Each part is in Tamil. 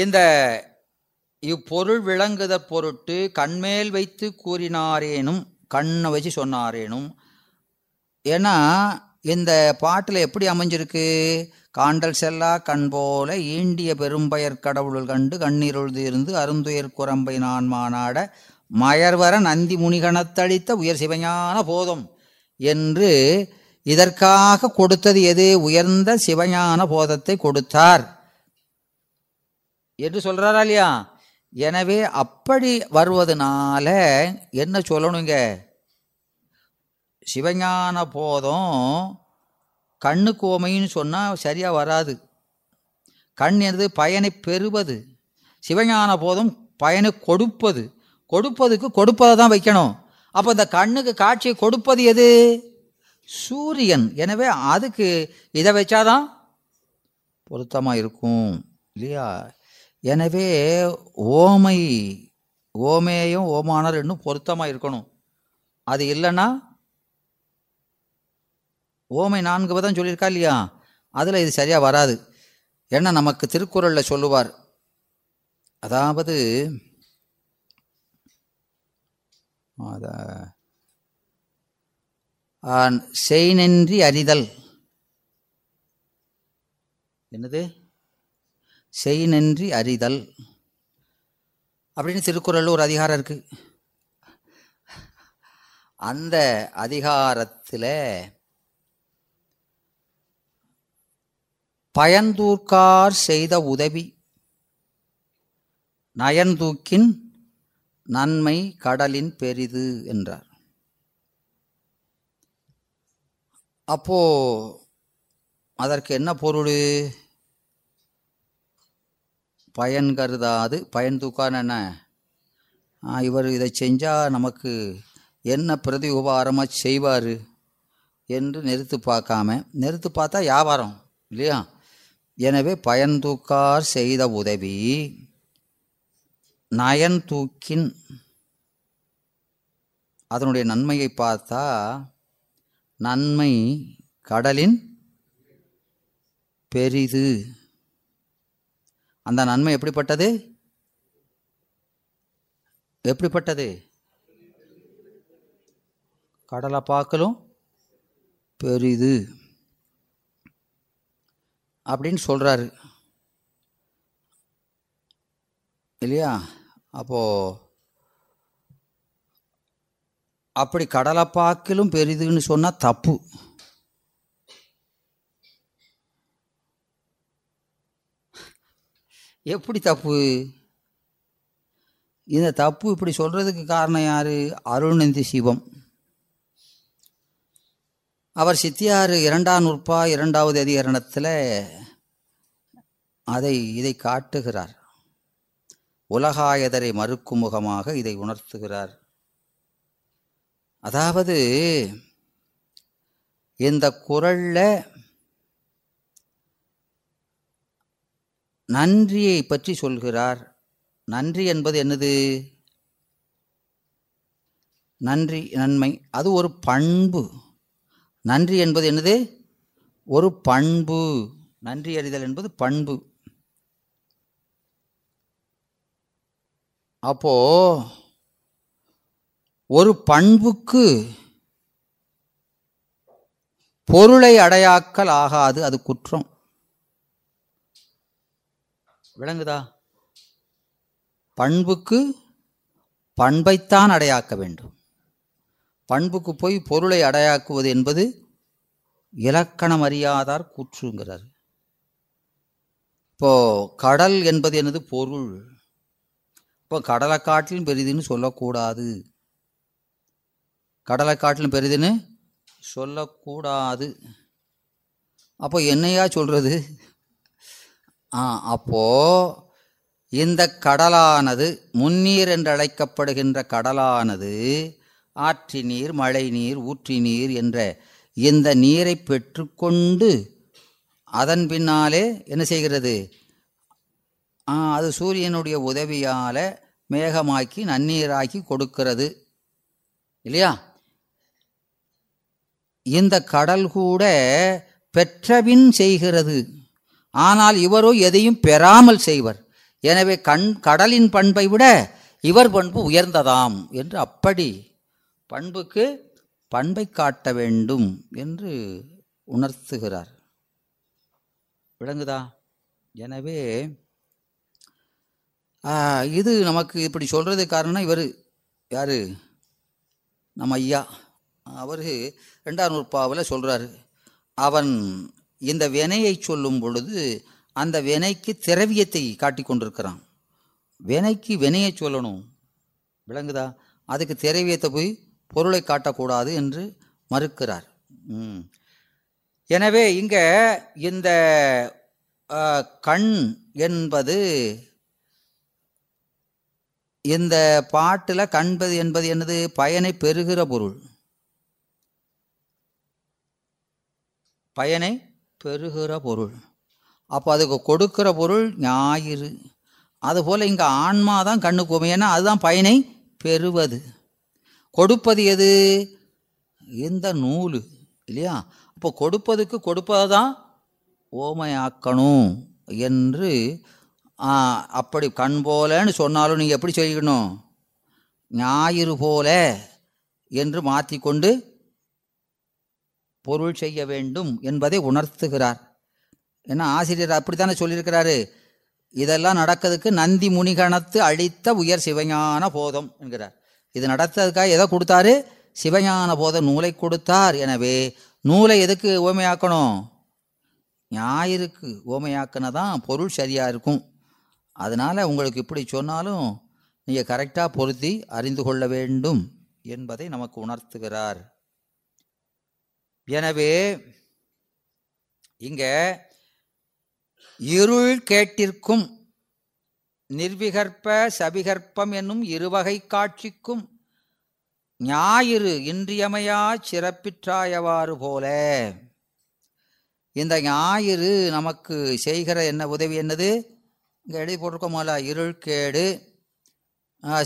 இந்த இப்பொருள் விளங்குதற் பொருட்டு கண்மேல் வைத்து கூறினாரேனும், கண்ணை வச்சு சொன்னாரேனும். ஏன்னா இந்த பாட்டில் எப்படி அமைஞ்சிருக்கு, காண்டல் செல்லா கண் போல ஈண்டிய பெரும்பயற் கடவுள் கண்டு கண்ணீருள் இருந்து அருந்துயர் குரம்பை நான் மாநாட மயர்வர நந்தி முனிகணத்தளித்த உயர் சிவஞான போதம் என்று இதற்காக கொடுத்தது எது, உயர்ந்த சிவஞான போதத்தை கொடுத்தார் என்று சொல்கிறாரா இல்லையா? எனவே அப்படி வருவதனால என்ன சொல்லணுங்க, சிவஞான போதம் கண்ணுக்கு ஓமைன்னு சொன்னால் சரியாக வராது. கண் என்பது பயனை பெறுவது, சிவஞான போதம் பயனை கொடுப்பது. கொடுப்பதுக்கு கொடுப்பதை தான் வைக்கணும். அப்போ இந்த கண்ணுக்கு காட்சியை கொடுப்பது எது, சூரியன். எனவே அதுக்கு இதை வச்சாதான் பொருத்தமாக இருக்கும் இல்லையா? எனவே ஓமை, ஓமையும் ஓமானார் இன்னும் பொருத்தமாக இருக்கணும். அது இல்லைன்னா ஓமை 4 சொல்லியிருக்கா இல்லையா, அதில் இது சரியாக வராது. ஏன்னா நமக்கு திருக்குறளில் சொல்லுவார், அதாவது செய்நின்றி அறிதல், என்னது செய்நின்றி அறிதல் அப்படின்னு திருக்குறளில் ஒரு அதிகாரம் இருக்குது. அந்த அதிகாரத்தில் பயன்தூர்க்கார் செய்த உதவி நயன்தூக்கின் நன்மை கடலின் பெரிது என்றார். அப்போ அதற்கு என்ன பொருள், பயன் கருதாது. பயன் தூக்கான்னு என்ன, இவர் இதை செஞ்சால் நமக்கு என்ன பிரதி உபகாரமாக செய்வார் என்று நிறுத்து பார்க்காம, நிறுத்து பார்த்தா வியாபாரம் இல்லையா? எனவே பயன் தூக்கார் செய்த உதவி நயன் தூக்கின் அதனுடைய நன்மையை பார்த்தா நன்மை கடலின் பெரிது. அந்த நன்மை எப்படிப்பட்டது, எப்படிப்பட்டது, கடலை பார்க்கலும் பெரிது அப்படின்னு சொல்கிறாரு இல்லையா? அப்போது அப்படி கடலை பார்க்கலும் பெரிதுன்னு சொன்னால் தப்பு. எப்படி தப்பு? இந்த தப்பு இப்படி சொல்கிறதுக்கு காரணம் யார், அருள்நந்தி சிவம். அவர் சித்தியார் 2 அதிகரணத்தில் இதை காட்டுகிறார். உலகாயதரை மறுக்கும் முகமாக இதை உணர்த்துகிறார். அதாவது இந்த குறளில் நன்றியை பற்றி சொல்கிறார். நன்றி என்பது என்னது, நன்றி நன்மை, அது ஒரு பண்பு. நன்றி என்பது என்னது, ஒரு பண்பு. நன்றி அறிதல் என்பது பண்பு. அப்போ ஒரு பண்புக்கு பொருளை அடையாக்கல் ஆகாது, அது குற்றம். விளங்குதா? பண்புக்கு பண்பைத்தான் அடையாக்க வேண்டும். பண்புக்கு போய் பொருளை அடையாக்குவது என்பது இலக்கணம் அறியாதார் கூற்றுங்கிறார். இப்போ கடல் என்பது எனது பொருள். இப்போ கடலை காட்டிலும் பெரிதுன்னு சொல்லக்கூடாது, கடலை காட்டிலும் பெரிதுன்னு சொல்லக்கூடாது. அப்போ என்னையா சொல்கிறது? அப்போது இந்த கடலானது முன்னீர் என்று அழைக்கப்படுகின்ற கடலானது ஆற்று நீர், மழை நீர், ஊற்றி நீர் என்ற இந்த நீரை பெற்றுக்கொண்டு அதன் பின்னாலே என்ன செய்கிறது, அது சூரியனுடைய உதவியால் மேகமாக்கி நன்னீராக்கி கொடுக்கிறது இல்லையா? இந்த கடல் கூட பெற்றபின் செய்கிறது. ஆனால் இவரோ எதையும் பெறாமல் செய்வர். எனவே கடலின் பண்பை விட இவர் பண்பு உயர்ந்ததாம் என்று அப்படி பண்புக்கு பண்பை காட்ட வேண்டும் என்று உணர்த்துகிறார். விளங்குதா? எனவே இது நமக்கு இப்படி சொல்கிறது காரணம் இவர் யார், நம்ம ஐயா அவர் 200 சொல்கிறாரு, அவன் இந்த வினையை சொல்லும் பொழுது அந்த வினைக்கு திரவியத்தை காட்டி கொண்டிருக்கிறான். வினைக்கு வினையை சொல்லணும், விளங்குதா? அதுக்கு திரவியத்தை போய் பொருளை காட்டக்கூடாது என்று மறுக்கிறார். எனவே இங்கே இந்த கண் என்பது இந்த பாட்டில் கண்பது என்பது என்னது, பயனை பெறுகிற பொருள், பயனை பெறுகிற பொருள். அப்போ அதுக்கு கொடுக்கிற பொருள் ஞாயிறு. அதுபோல் இங்கே ஆன்மா தான் கண்ணுக்கு உமை, ஏன்னா அதுதான் பயனை பெறுவது. கொடுப்பது எது, இந்த நூல் இல்லையா? அப்போ கொடுப்பதுக்கு கொடுப்பதை தான் ஓமையாக்கணும் என்று அப்படி கண் போலன்னு சொன்னாலும் நீங்கள் எப்படி செய்யணும், ஞாயிறு போல என்று மாற்றிக்கொண்டு பொருள் செய்ய வேண்டும் என்பதை உணர்த்துகிறார். ஏன்னா ஆசிரியர் அப்படித்தானே சொல்லியிருக்கிறாரு, இதெல்லாம் நடக்கிறதுக்கு நந்தி முனிகணத்து அளித்த உயர் சிவஞான போதம் என்கிறார். இது நடத்ததுக்காக எதை கொடுத்தாரு, சிவஞான போத நூலை கொடுத்தார். எனவே நூலை எதுக்கு ஓமையாக்கணும், ஞாயிறுக்கு ஓமையாக்கினா தான் பொருள் சரியாக இருக்கும். அதனால் உங்களுக்கு இப்படி சொன்னாலும் நீங்கள் கரெக்டாக பொருத்தி அறிந்து கொள்ள வேண்டும் என்பதை நமக்கு உணர்த்துகிறார். எனவே இங்கே இருள் கேட்டிற்கும் நிர்விகற்ப சபிகற்பம் என்னும் இருவகை காட்சிக்கும் ஞாயிறு இன்றியமையா சிறப்பிற்றாயவாறு போல, இந்த ஞாயிறு நமக்கு செய்கிற என்ன உதவி என்னது, இங்கே எழுதி போட்டிருக்கோமல்ல, இருள்கேடு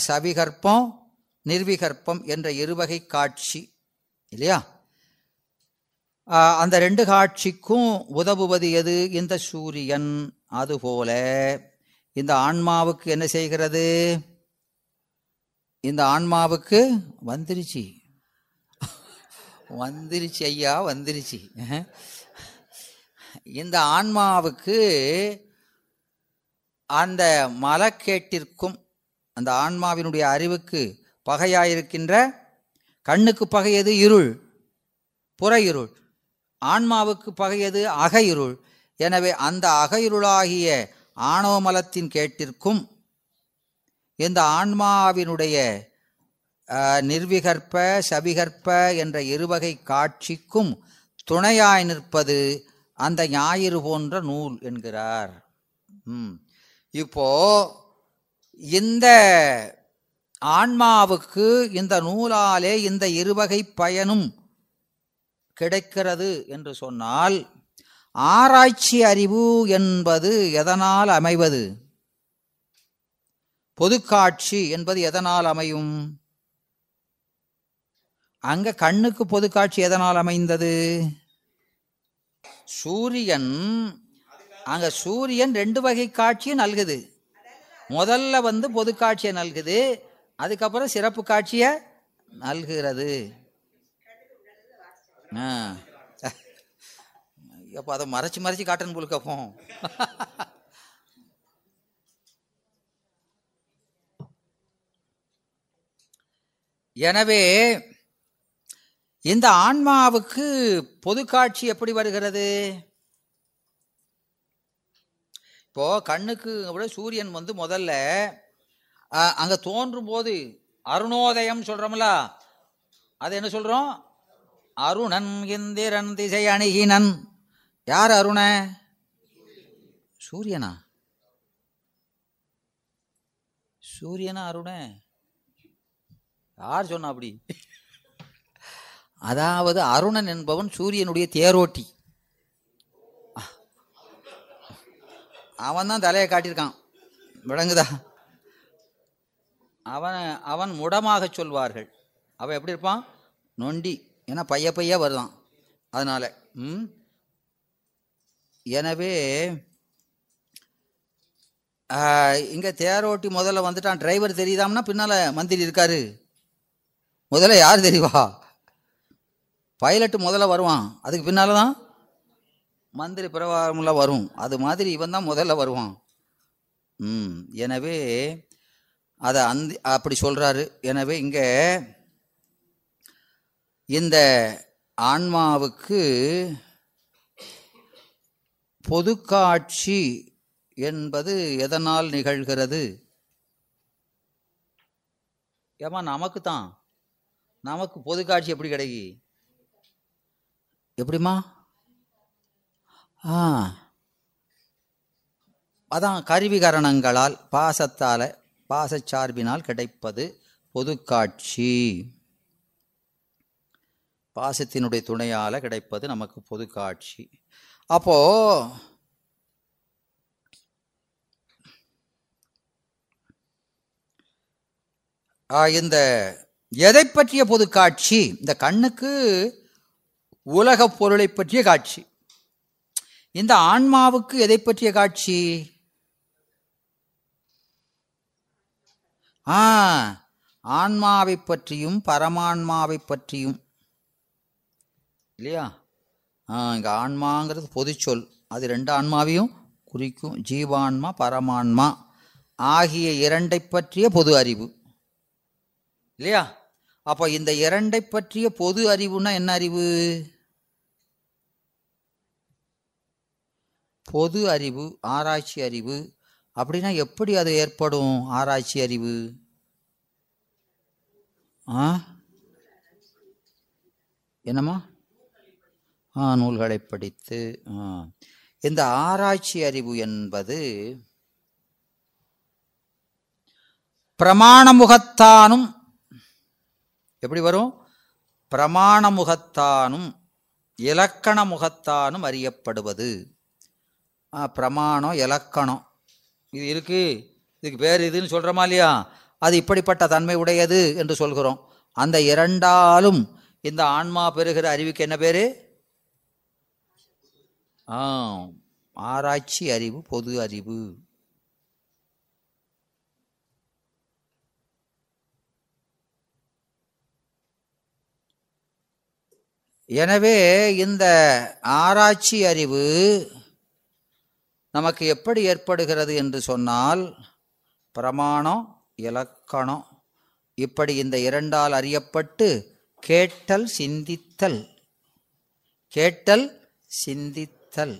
சபிகற்பம் நிர்விகற்பம் என்ற இருவகை காட்சி இல்லையா? அந்த ரெண்டு காட்சிக்கும் உதவுவது எது, இந்த சூரியன். அதுபோல இந்த ஆன்மாவுக்கு என்ன செய்கிறது, இந்த ஆன்மாவுக்கு வந்துருச்சு ஐயா வந்துருச்சு, இந்த ஆன்மாவுக்கு அந்த மலக்கேட்டிற்கும் அந்த ஆன்மாவினுடைய அறிவுக்கு பகையாயிருக்கின்ற, கண்ணுக்கு பகை எது, இருள் புற இருள், ஆன்மாவுக்கு பகையது அகையிருள். எனவே அந்த அகையிருளாகிய ஆணவமலத்தின் கேட்டிற்கும் இந்த ஆன்மாவினுடைய நிர்விகற்ப சபிகற்ப என்ற இருவகை காட்சிக்கும் துணையாய் நிற்பது அந்த ஞாயிறு போன்ற நூல் என்கிறார். இப்போ இந்த ஆன்மாவுக்கு இந்த நூலாலே இந்த இருவகை பயனும் கிடைக்கிறது என்று சொன்னால், ஆராய்ச்சி அறிவு என்பது எதனால் அமைவது, பொதுக்காட்சி என்பது எதனால் அமையும், அங்க கண்ணுக்கு பொதுக்காட்சி எதனால் அமைந்தது, சூரியன். அங்க சூரியன் ரெண்டு வகை காட்சியும் நல்குது, முதல்ல பொதுக்காட்சியை நல்குது, அதுக்கப்புறம் சிறப்பு காட்சியை நல்கிறது. அப்போ அதை மறைச்சு காட்டன் போல் கப்போம். எனவே இந்த ஆன்மாவுக்கு பொதுக்காட்சி எப்படி வருகிறது? இப்போ கண்ணுக்கு சூரியன் முதல்ல அங்க தோன்றும் போது அருணோதயம் சொல்றோம்ல, அது என்ன சொல்றோம், அருணன் இந்திரன் திசை அணுகினன். யார் அருண, சூரியனா, சூரியனா அருண, யார் சொன்னா அப்படி? அதாவது அருணன் என்பவன் சூரியனுடைய தேரோட்டி, அவன் தான் தலையை காட்டியிருக்கான், விளங்குதா? அவன் முடமாக சொல்வார்கள், அவன் எப்படி இருப்பான், நொண்டி, ஏன்னா பைய வருதான் அதனால். எனவே இங்கே தேரோட்டி முதல்ல வந்துட்டான், டிரைவர் தெரியுதாம்னா பின்னால் மந்திரி இருக்காரு. முதல்ல யார் தெரியுவா? பைலட்டு முதல்ல வருவான், அதுக்கு பின்னால் தான் மந்திரி பிரபாகரம்லாம் வரும். அது மாதிரி இவன் தான் முதல்ல வருவான். எனவே அதை அப்படி சொல்கிறாரு. எனவே இங்கே இந்த ஆன்மாவுக்கு பொது காட்சி என்பது எதனால் நிகழ்கிறது? ஏமா நமக்கு தான், நமக்கு பொது காட்சி எப்படி கிடைக்கி? எப்படிமா? அதான் கருவிகரணங்களால், பாசத்தால், பாசச்சார்பினால் கிடைப்பது பொது காட்சி. பாசத்தினுடைய துணையால் கிடைப்பது நமக்கு பொது காட்சி. அப்போது இந்த எதை பற்றிய பொது காட்சி? இந்த கண்ணுக்கு உலக பொருளை பற்றிய காட்சி. இந்த ஆன்மாவுக்கு எதை பற்றிய காட்சி? ஆன்மாவை பற்றியும் பரமான்மாவை பற்றியும் இல்லையா? இங்கே ஆன்மாங்கிறது பொதுச்சொல், அது ரெண்டு ஆன்மாவையும் குறிக்கும். ஜீவான்மா பரமான்மா ஆகிய இரண்டை பற்றிய பொது அறிவு இல்லையா? அப்போ இந்த இரண்டை பற்றிய பொது அறிவுன்னா என்ன அறிவு? பொது அறிவு, ஆராய்ச்சி அறிவு. அப்படின்னா எப்படி அது ஏற்படும் ஆராய்ச்சி அறிவு? என்னம்மா? நூல்களை படித்து. இந்த ஆராய்ச்சி அறிவு என்பது பிரமாணமுகத்தானும். எப்படி வரும்? பிரமாணமுகத்தானும் இலக்கண முகத்தானும் அறியப்படுவது. பிரமாணம் இலக்கணம் இது இருக்குது, இதுக்கு வேறு இதுன்னு சொல்கிறோமா இல்லையா? அது இப்படிப்பட்ட தன்மை உடையது என்று சொல்கிறோம். அந்த இரண்டாலும் இந்த ஆன்மா பெறுகிற அறிவுக்கு என்ன பேர்? ஆராய்ச்சி அறிவு, பொது அறிவு. எனவே இந்த ஆராய்ச்சி அறிவு நமக்கு எப்படி ஏற்படுகிறது என்று சொன்னால், பிரமாணம் இலக்கணம் இப்படி இந்த இரண்டால் அறியப்பட்டு கேட்டல் சிந்தித்தல், கேட்டல் சிந்தித்தல்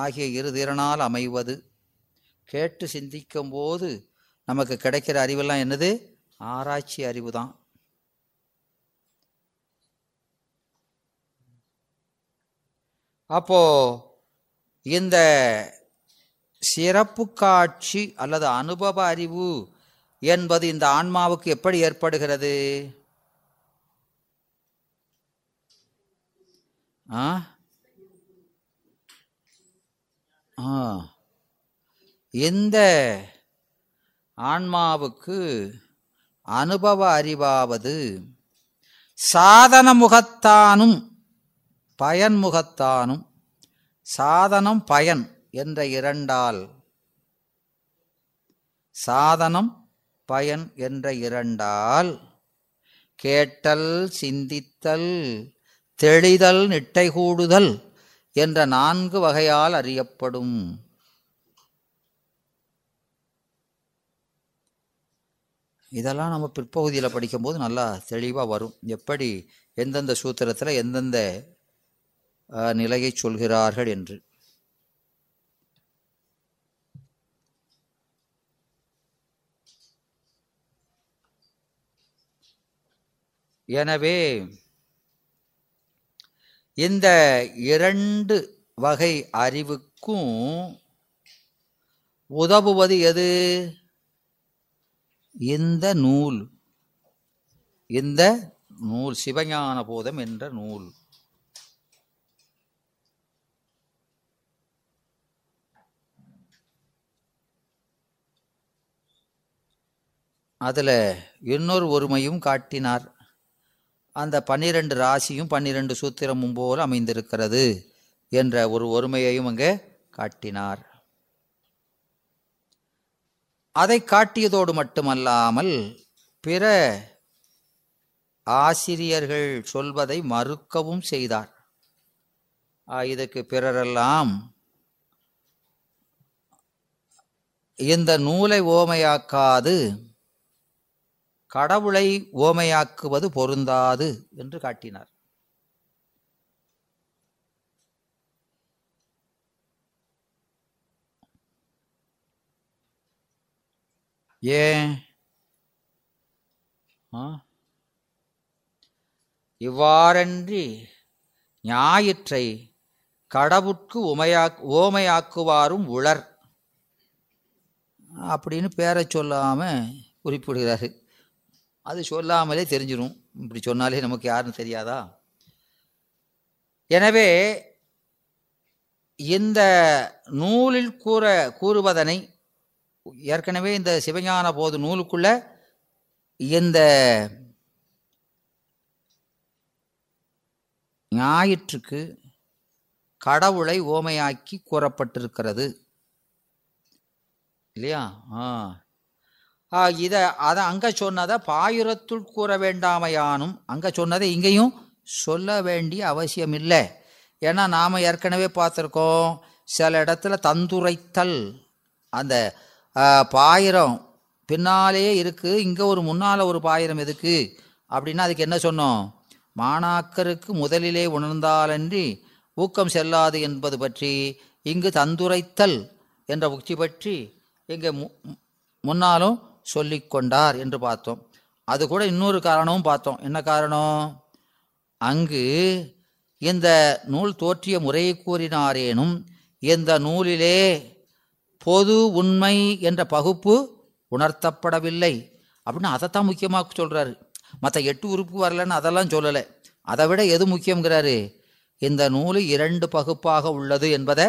ஆகிய இருதிறனால் அமைவது. கேட்டு சிந்திக்கும் போது நமக்கு கிடைக்கிற அறிவெல்லாம் என்னது? ஆராய்ச்சி அறிவு தான். அப்போ இந்த சிறப்பு காட்சி அல்லது அனுபவ அறிவு என்பது இந்த ஆன்மாவுக்கு எப்படி ஏற்படுகிறது? இந்த ஆன்மாவுக்கு அனுபவ அறிவாவது சாதன முகத்தானும் பயன்முகத்தானும், சாதனம் பயன் என்ற இரண்டால், சாதனம் பயன் என்ற இரண்டால் கேட்டல் சிந்தித்தல் தெளிதல் நிட்டைகூடுதல் என்ற 4 வகையால் அறியப்படும். இதெல்லாம் நம்ம பிற்பகுதியில் படிக்கும்போது நல்லா தெளிவாக வரும், எப்படி எந்தெந்த சூத்திரத்தில் எந்தெந்த நிலையை சொல்கிறார்கள் என்று. எனவே இந்த 2 வகை அறிவுக்கும் உதவுவது எது? இந்த நூல், இந்த நூல் சிவஞான போதம் என்ற நூல். அதில் இன்னொரு ஒருமையும் காட்டினார். அந்த 12 ராசியும் 12 சூத்திரமும் போல் அமைந்திருக்கிறது என்ற ஒரு ஒருமையையும் அங்கே காட்டினார். அதை காட்டியதோடு மட்டுமல்லாமல் பிற ஆசிரியர்கள் சொல்வதை மறுக்கவும் செய்தார். இதுக்கு பிறரெல்லாம் இந்த நூலை ஓமையாக்காது கடவுளை ஓமையாக்குவது பொருந்தாது என்று காட்டினார். ஏன் இவ்வாறன்றி ஞாயிற்றை கடவுட்கு ஓமையாக்குவாரும் உளர் அப்படின்னு பேரை சொல்லாமல் குறிப்பிடுகிறாரு. அது சொல்லாமலே தெரிஞ்சிடும், இப்படி சொன்னாலே நமக்கு யாருன்னு தெரியாதா? எனவே இந்த நூலில் கூறுவதனை ஏற்கனவே இந்த சிவஞான போது நூலுக்குள்ள இந்த ஞாயிற்றுக்கு கடவுளை ஓமையாக்கி கூறப்பட்டிருக்கிறது இல்லையா? இதை அதை அங்கே சொன்னதை பாயுரத்துள் கூற வேண்டாமையானும் அங்கே சொன்னதை இங்கேயும் சொல்ல வேண்டிய அவசியம் இல்லை. ஏன்னா நாம் ஏற்கனவே பார்த்துருக்கோம், சில இடத்துல தந்துரைத்தல், அந்த பாயிரம் பின்னாலேயே இருக்குது, இங்கே ஒரு முன்னால் ஒரு பாயிரம் எதுக்கு அப்படின்னா அதுக்கு என்ன சொன்னோம்? மாணாக்கருக்கு முதலிலே உணர்ந்தாலன்றி ஊக்கம் செல்லாது என்பது பற்றி, இங்கு தந்துரைத்தல் என்ற உச்சி பற்றி இங்கே முன்னாலும் சொல்லி கொண்டார் என்று பார்த்தோம். அது கூட இன்னொரு காரணமும் பார்த்தோம். என்ன காரணம்? அங்கு இந்த நூல் தோற்றிய முறையை கூறினாரேனும் இந்த நூலிலே பொது உண்மை என்ற பகுப்பு உணர்த்தப்படவில்லை அப்படின்னு அதைத்தான் முக்கியமாக சொல்கிறாரு. மற்ற 8 உறுப்பு வரலன்னு அதெல்லாம் சொல்லலை. அதை விட எது முக்கியங்கிறாரு? இந்த நூல் 2 பகுப்பாக உள்ளது என்பதை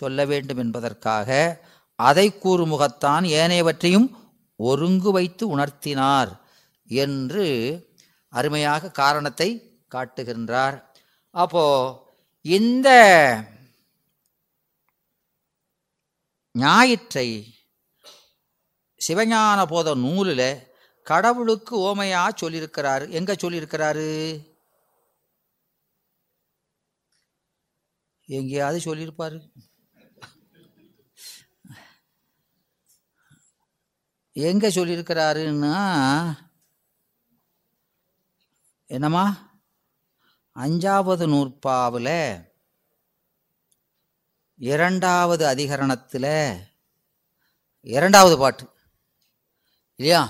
சொல்ல வேண்டும் என்பதற்காக அதை கூறுமுகத்தான் ஏனையவற்றையும் ஒருங்கு வைத்து உணர்த்தினார் என்று அருமையாக காரணத்தை காட்டுகின்றார். அப்போது இந்த ஞாயிற்றை சிவஞான போத நூலில் கடவுளுக்கு ஓமையா சொல்லியிருக்கிறாரு. எங்கே சொல்லியிருக்கிறாரு? எங்கேயாவது சொல்லியிருப்பாரு. எங்கே சொல்லியிருக்கிறாருன்னா என்னம்மா 5வது நூற்பாவில் 2வது அதிகரணத்தில் 2வது பாட்டு இல்லையா?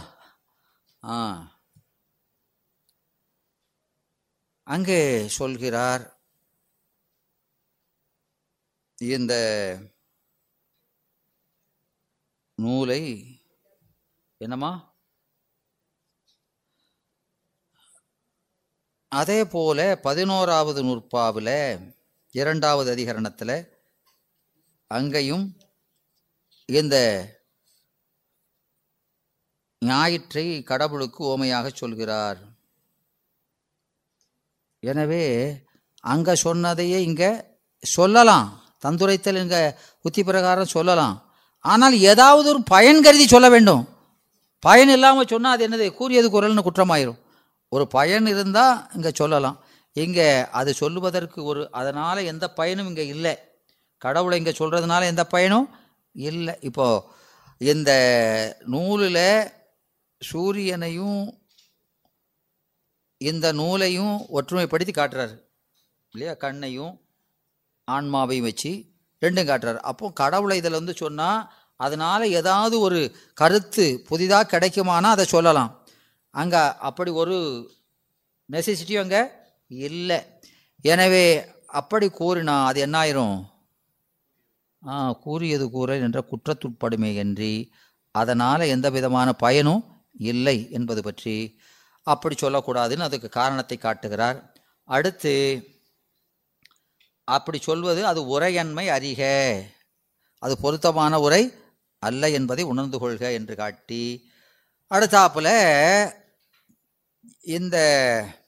அங்கே சொல்கிறார், இந்த நூலை என்னம்மா அதே போல 11வது நூற்பாவில் 2வது அதிகரணத்தில் அங்கேயும் இந்த ஞாயிற்றை கடவுளுக்கு ஓமையாக சொல்கிறார். எனவே அங்கே சொன்னதையே இங்கே சொல்லலாம், தந்துரைத்தல் இங்கே உத்தி பிரகாரம் சொல்லலாம். ஆனால் ஏதாவது ஒரு பயன் கருதி சொல்ல வேண்டும். பயன் இல்லாமல் சொன்னால் அது என்னது? கூறியது குரல்னு குற்றமாயிரும். ஒரு பயன் இருந்தால் இங்கே சொல்லலாம். இங்கே அது சொல்லுவதற்கு ஒரு அதனால் எந்த பயனும் இங்கே இல்லை. கடவுளை இங்கே சொல்கிறதுனால எந்த பயனும் இல்லை. இப்போது இந்த நூலில் சூரியனையும் இந்த நூலையும் ஒற்றுமைப்படுத்தி காட்டுறாரு இல்லையா? கண்ணையும் ஆன்மாவையும் வச்சு ரெண்டும் காட்டுறாரு. அப்போது கடவுளை இதில் வந்து சொன்னால் அதனால் ஏதாவது ஒரு கருத்து புதிதாக கிடைக்குமானா அதை சொல்லலாம். அங்கே அப்படி ஒரு நெசசிட்டியும் அங்கே இல்லை. எனவே அப்படி கூறினா அது என்ன ஆயிரும்? கூறியது கூறல் என்ற குற்றத்துட்படுமே என்று அதனால் எந்த விதமான பயனும் இல்லை என்பது பற்றி அப்படி சொல்லக்கூடாதுன்னு அதுக்கு காரணத்தை காட்டுகிறார். அடுத்து அப்படி சொல்வது அது உரையன்மை அறிக, அது பொருத்தமான உரை அல்ல என்பதை உணர்ந்து கொள்க என்று காட்டி அடுத்தாப்பில் இந்த